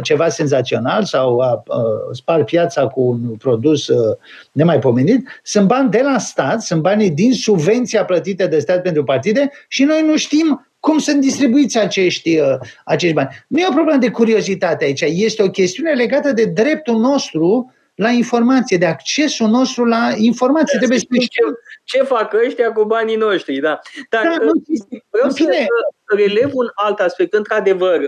ceva senzațional sau a uh, spart piața cu un produs uh, nemaipomenit, sunt bani de la stat, sunt banii din subvenția plătită de stat pentru partide și noi nu știm cum sunt distribuiți acești, uh, acești bani. Nu e o problemă de curiozitate aici, este o chestiune legată de dreptul nostru la informație, de accesul nostru la informație. Trebuie să știm ce fac ăștia cu banii noștri, da. Dar da, nu, vreau să relev un alt aspect. Într-adevăr,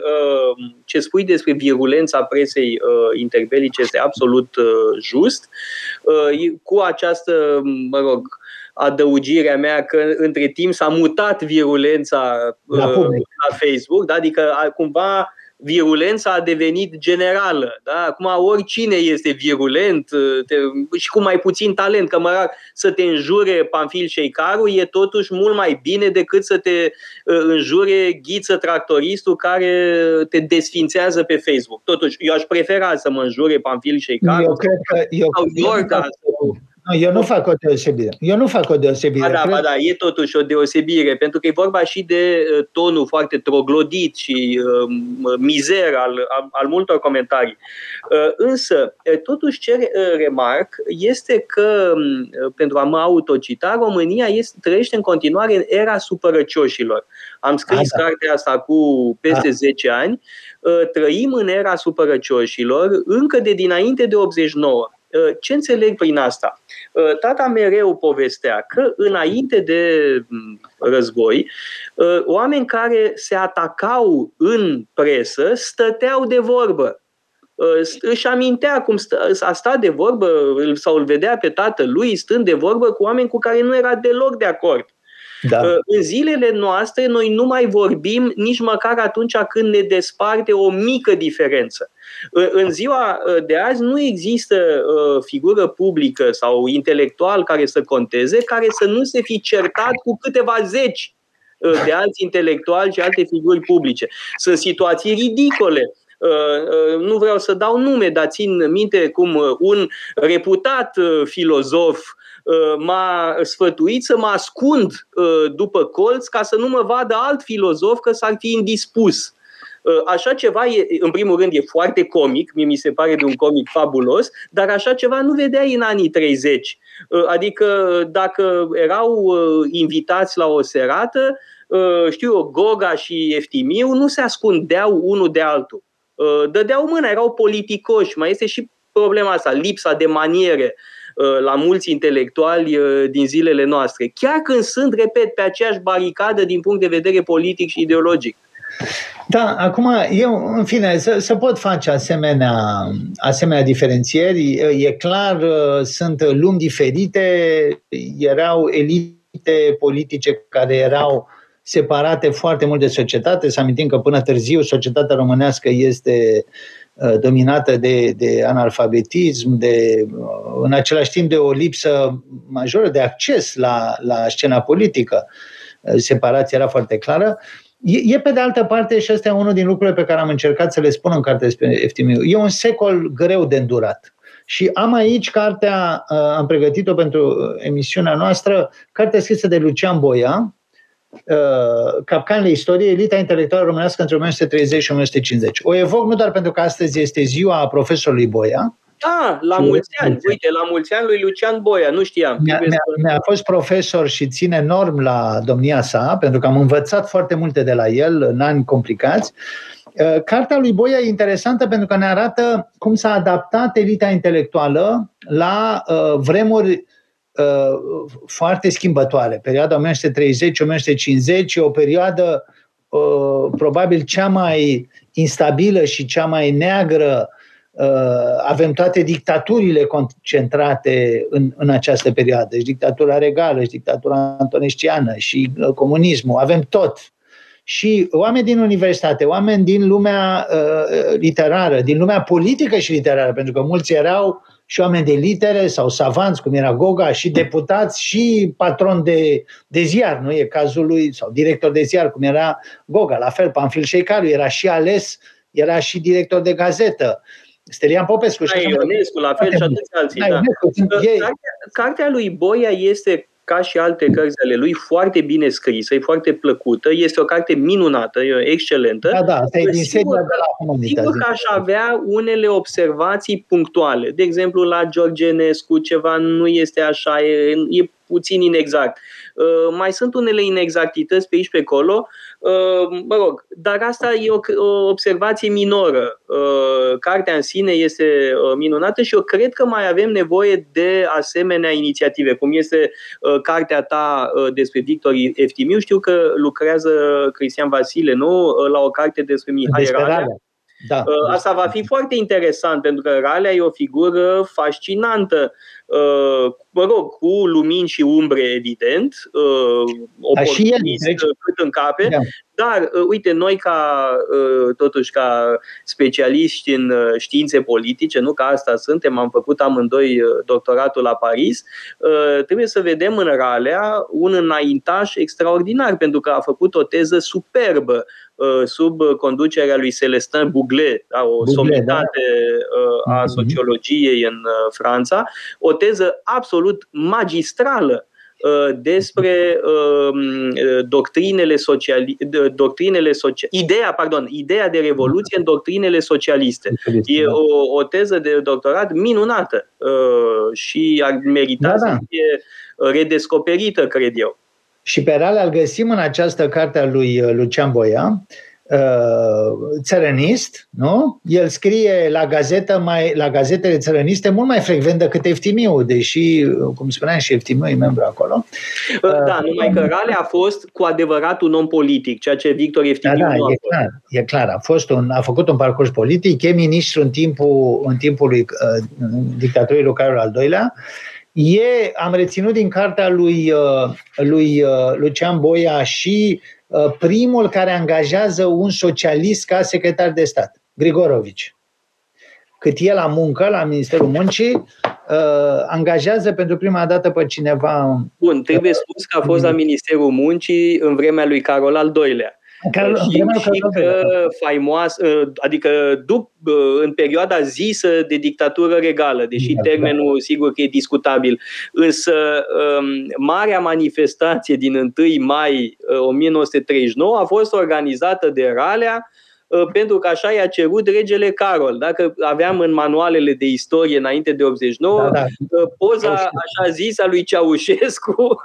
ce spui despre virulența presei interbelice este absolut just. Cu această, mă rog, adăugirea mea că între timp s-a mutat virulența la, la Facebook, da? Adică cumva virulența a devenit generală. Da? Acum oricine este virulent te, și cu mai puțin talent, că mă rog, să te înjure Pamfil Șeicaru e totuși mult mai bine decât să te uh, înjure Ghiță Tractoristul care te desfințează pe Facebook. Totuși, eu aș prefera să mă înjure Pamfil Șeicaru eu cred că, eu, sau Iorga. Nu, eu nu fac o deosebire. Eu nu fac o deosebire. Ba da, ba da, e totuși o deosebire, pentru că e vorba și de tonul foarte troglodit și uh, mizer al, al multor comentarii. Uh, însă, totuși ce remarc este că, pentru a mă autocita, România este, trăiește în continuare în era supărăcioșilor. Am scris a, da. cartea asta cu peste a. zece ani. Uh, trăim în era supărăcioșilor încă de dinainte de optzeci și nouă. Ce înțeleg prin asta? Tata mereu povestea că înainte de război, oameni care se atacau în presă stăteau de vorbă. Își amintea cum a stat de vorbă sau îl vedea pe tatălui stând de vorbă cu oameni cu care nu era deloc de acord. Da. În zilele noastre noi nu mai vorbim nici măcar atunci când ne desparte o mică diferență. În ziua de azi nu există figură publică sau intelectual care să conteze, care să nu se fi certat cu câteva zeci de alți intelectuali și alte figuri publice. Sunt situații ridicole. Nu vreau să dau nume, dar țin minte cum un reputat filozof m-a sfătuit să mă ascund după colț ca să nu mă vadă alt filozof că s-ar fi indispus. Așa ceva, e, în primul rând, e foarte comic, mie mi se pare de un comic fabulos, dar așa ceva nu vedeai în anii treizeci. Adică dacă erau invitați la o serată, știu eu, Goga și Eftimiu nu se ascundeau unul de altul. Dădeau mâna, erau politicoși. Mai este și problema asta, lipsa de maniere la mulți intelectuali din zilele noastre. Chiar când sunt, repet, pe aceeași baricadă din punct de vedere politic și ideologic. Da, acum eu, în fine, să, să pot face asemenea, asemenea diferențieri. E clar, sunt lumi diferite, erau elite politice care erau separate foarte mult de societate. Să amintim că până târziu societatea românească este dominată de, de analfabetism, de, în același timp de o lipsă majoră de acces la, la scena politică. Separația era foarte clară. E, e pe de altă parte, și ăsta e unul din lucrurile pe care am încercat să le spun în cartea despre Eftimiu, e un secol greu de îndurat. Și am aici cartea, am pregătit-o pentru emisiunea noastră, cartea scrisă de Lucian Boia, Capcanele istoriei, elita intelectuală românească între o mie nouă sute treizeci și o mie nouă sute cincizeci. O evoc nu doar pentru că astăzi este ziua profesorului Boia. Da, la mulți ani, uite, la mulți ani lui Lucian Boia, nu știam. Mi-a, mi-a, mi-a fost profesor și țin enorm la domnia sa, pentru că am învățat foarte multe de la el în ani complicați. Cartea lui Boia e interesantă pentru că ne arată cum s-a adaptat elita intelectuală la uh, vremuri Uh, foarte schimbătoare. Perioada o mie nouă sute treizeci - o mie nouă sute cincizeci e o perioadă uh, probabil cea mai instabilă și cea mai neagră Avem toate dictaturile concentrate în, în această perioadă. Și dictatura regală, și dictatura antonesciană, și comunismul. Avem tot. Și oameni din universitate, oameni din lumea uh, literară, din lumea politică și literară, pentru că mulți erau și oameni de litere sau savanți, cum era Goga, și deputați și patron de, de ziar, nu e cazul lui, sau director de ziar, cum era Goga. La fel, Pamfil Șeicaru era și ales, era și director de gazetă. Stelian Popescu și Ionescu, la fel și atâția alții. Da. Da. Cartea, cartea lui Boia este, ca și alte cărți ale lui, foarte bine scrisă, e foarte plăcută, este o carte minunată, e excelentă. Da, da, e din seria de la Humanitas. Sigur că aș avea unele observații punctuale. De exemplu, la Georgenescu ceva nu este așa, e, e puțin inexact. Uh, mai sunt unele inexactități pe aici pe acolo, uh, mă rog, dar asta e o, o observație minoră. Uh, cartea în sine este uh, minunată și eu cred că mai avem nevoie de asemenea inițiative, cum este uh, cartea ta uh, despre Victor Eftimiu. Știu că lucrează Cristian Vasile, nu? Uh, la o carte despre Mihai Ralea. Da, uh, asta va fi foarte interesant, pentru că Ralea e o figură fascinantă. Uh, mă rog, cu lumini și umbre, evident, uh, oportunist cât încape, da. Dar, uh, uite, noi ca, uh, totuși, ca specialiști în științe politice, nu, că asta suntem, am făcut amândoi doctoratul la Paris, uh, trebuie să vedem în Ralea un înaintaș extraordinar, pentru că a făcut o teză superbă uh, sub conducerea lui Celestin Bouglet, da, o Bouglet, somitate da. uh, a sociologiei în uh, Franța, o teză absolut magistrală uh, despre uh, doctrinele sociali, doctrinele socia, ideea, pardon, ideea de revoluție în doctrinele socialiste. E o, o teză de doctorat minunată uh, și ar merita da, da. să fie redescoperită, cred eu. Și pe Ralea îl găsim în această carte a lui Lucian Boia, țărănist, nu? El scrie la, gazetă mai, la gazetele țărăniste mult mai frecvent decât Eftimiu, deși, cum spuneam, și Eftimiu e membru acolo. Da, uh, numai că Ralea a fost cu adevărat un om politic, ceea ce Victor Eftimiu da, da, nu a e fost. Clar, e clar, a, fost un, a făcut un parcurs politic, e ministru în timpul, în timpul lui, uh, dictaturii lui Carol al doilea. E, am reținut din cartea lui, uh, lui uh, Lucian Boia și primul care angajează un socialist ca secretar de stat, Grigorovici. Cât e la muncă, la Ministerul Muncii, angajează pentru prima dată pe cineva... Bun, trebuie spus că a fost la Ministerul Muncii în vremea lui Carol al doilea. Carol, și, și că faimoasă, adică dup, în perioada zisă de dictatură regală, deși da, termenul da. sigur că e discutabil, însă marea manifestație din întâi mai o mie nouă sute treizeci și nouă a fost organizată de Ralea pentru că așa i-a cerut regele Carol. Dacă aveam în manualele de istorie înainte de optzeci și nouă, da, da. poza așa zis a lui Ceaușescu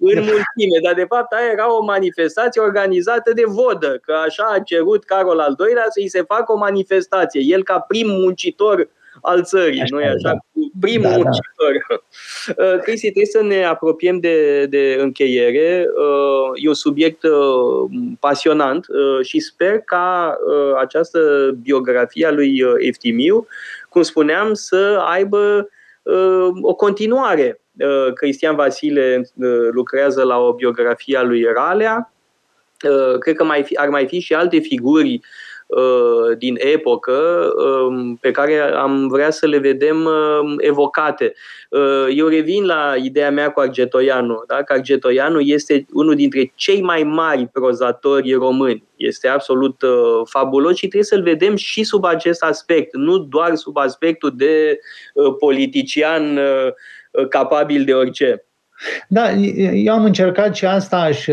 în mulțime. Dar de fapt aia era o manifestație organizată de vodă, că așa a cerut Carol al doilea să-i se facă o manifestație. El ca prim muncitor al țării, nu-i așa? Da. Primul da, da. muncitor. Uh, Cristi, trebuie să ne apropiem de, de încheiere. Uh, e un subiect uh, pasionant uh, și sper ca uh, această biografie a lui Eftimiu, cum spuneam, să aibă uh, o continuare. Uh, Cristian Vasile uh, lucrează la o biografie a lui Ralea. Uh, cred că mai fi, ar mai fi și alte figuri din epocă pe care am vrea să le vedem evocate. Eu revin la ideea mea cu Argetoianu. Da? Că Argetoianu este unul dintre cei mai mari prozatori români. Este absolut fabulos și trebuie să-l vedem și sub acest aspect, nu doar sub aspectul de politician capabil de orice. Da, eu am încercat și asta aș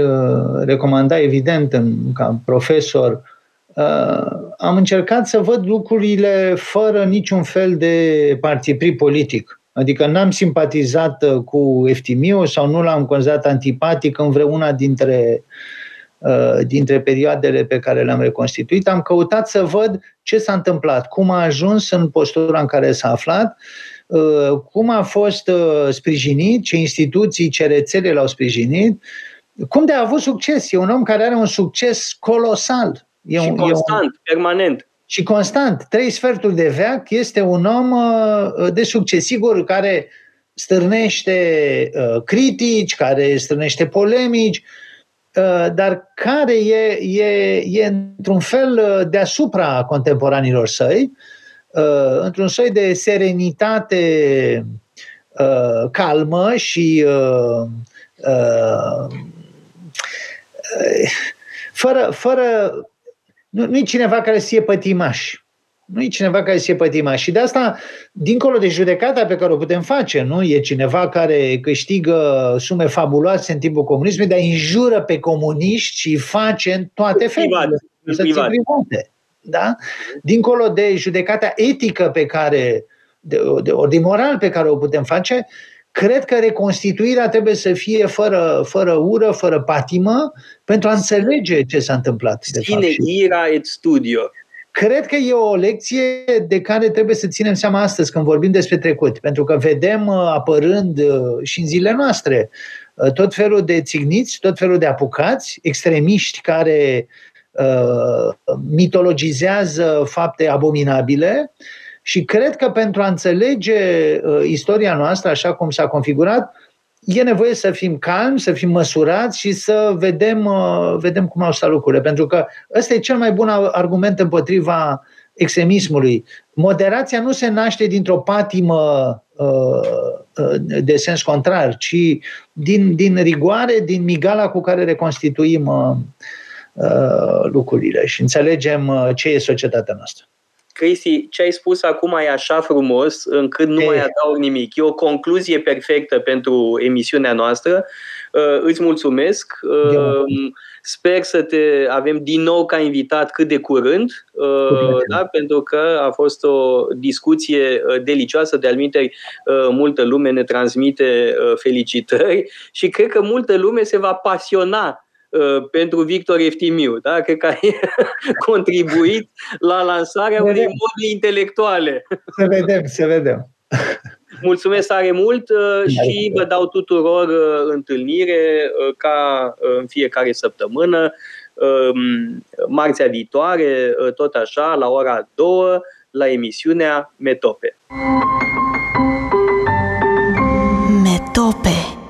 recomanda, evident, ca profesor. Uh, am încercat să văd lucrurile fără niciun fel de particip politic. Adică n-am simpatizat cu Eftimiu sau nu l-am considerat antipatic în vreuna dintre, uh, dintre perioadele pe care le-am reconstituit. Am căutat să văd ce s-a întâmplat, cum a ajuns în postura în care s-a aflat, uh, cum a fost uh, sprijinit, ce instituții, ce rețele l-au sprijinit, cum de a avut succes. E un om care are un succes colosal. E și un, constant, e un, permanent. Și constant, trei sferturi de veac, este un om de succes, sigur, care stârnește critici, care stârnește polemici, dar care e, e, e într-un fel deasupra contemporanilor săi, într-un soi de serenitate calmă și fără... fără Nu, nu-i cineva care să fie pătimaș. Nu-i cineva care să fie pătimaș. Și de asta, dincolo de judecata pe care o putem face, nu? E cineva care câștigă sume fabuloase în timpul comunismului, dar înjură pe comuniști și îi face în toate felurile. Să fie private. Da? Dincolo de judecata etică pe care, de, de, de moral pe care o putem face, cred că reconstituirea trebuie să fie fără, fără ură, fără patimă, pentru a înțelege ce s-a întâmplat. Sine ira et studio. Cred că e o lecție de care trebuie să ținem seama astăzi când vorbim despre trecut, pentru că vedem apărând și în zilele noastre tot felul de țigniți, tot felul de apucați, extremiști care uh, mitologizează fapte abominabile. Și cred că pentru a înțelege uh, istoria noastră, așa cum s-a configurat, e nevoie să fim calmi, să fim măsurați și să vedem, uh, vedem cum au stat lucrurile. Pentru că ăsta e cel mai bun argument împotriva extremismului. Moderația nu se naște dintr-o patimă uh, de sens contrar, ci din, din rigoare, din migala cu care reconstituim uh, uh, lucrurile și înțelegem uh, ce e societatea noastră. Cristi, ce ai spus acum e așa frumos încât nu mai adaug nimic. E o concluzie perfectă pentru emisiunea noastră. Îți mulțumesc. Sper să te avem din nou ca invitat cât de curând, da? Pentru că a fost o discuție delicioasă. De-al minteri, multă lume ne transmite felicitări și cred că multă lume se va pasiona pentru Victor Eftimiu, da? Cred că ai contribuit la lansarea unei modii intelectuale. Să vedem, să vedem. Mulțumesc tare mult și vă dau tuturor întâlnire ca în fiecare săptămână, marțea viitoare, tot așa, la ora două, la emisiunea Metope. Metope.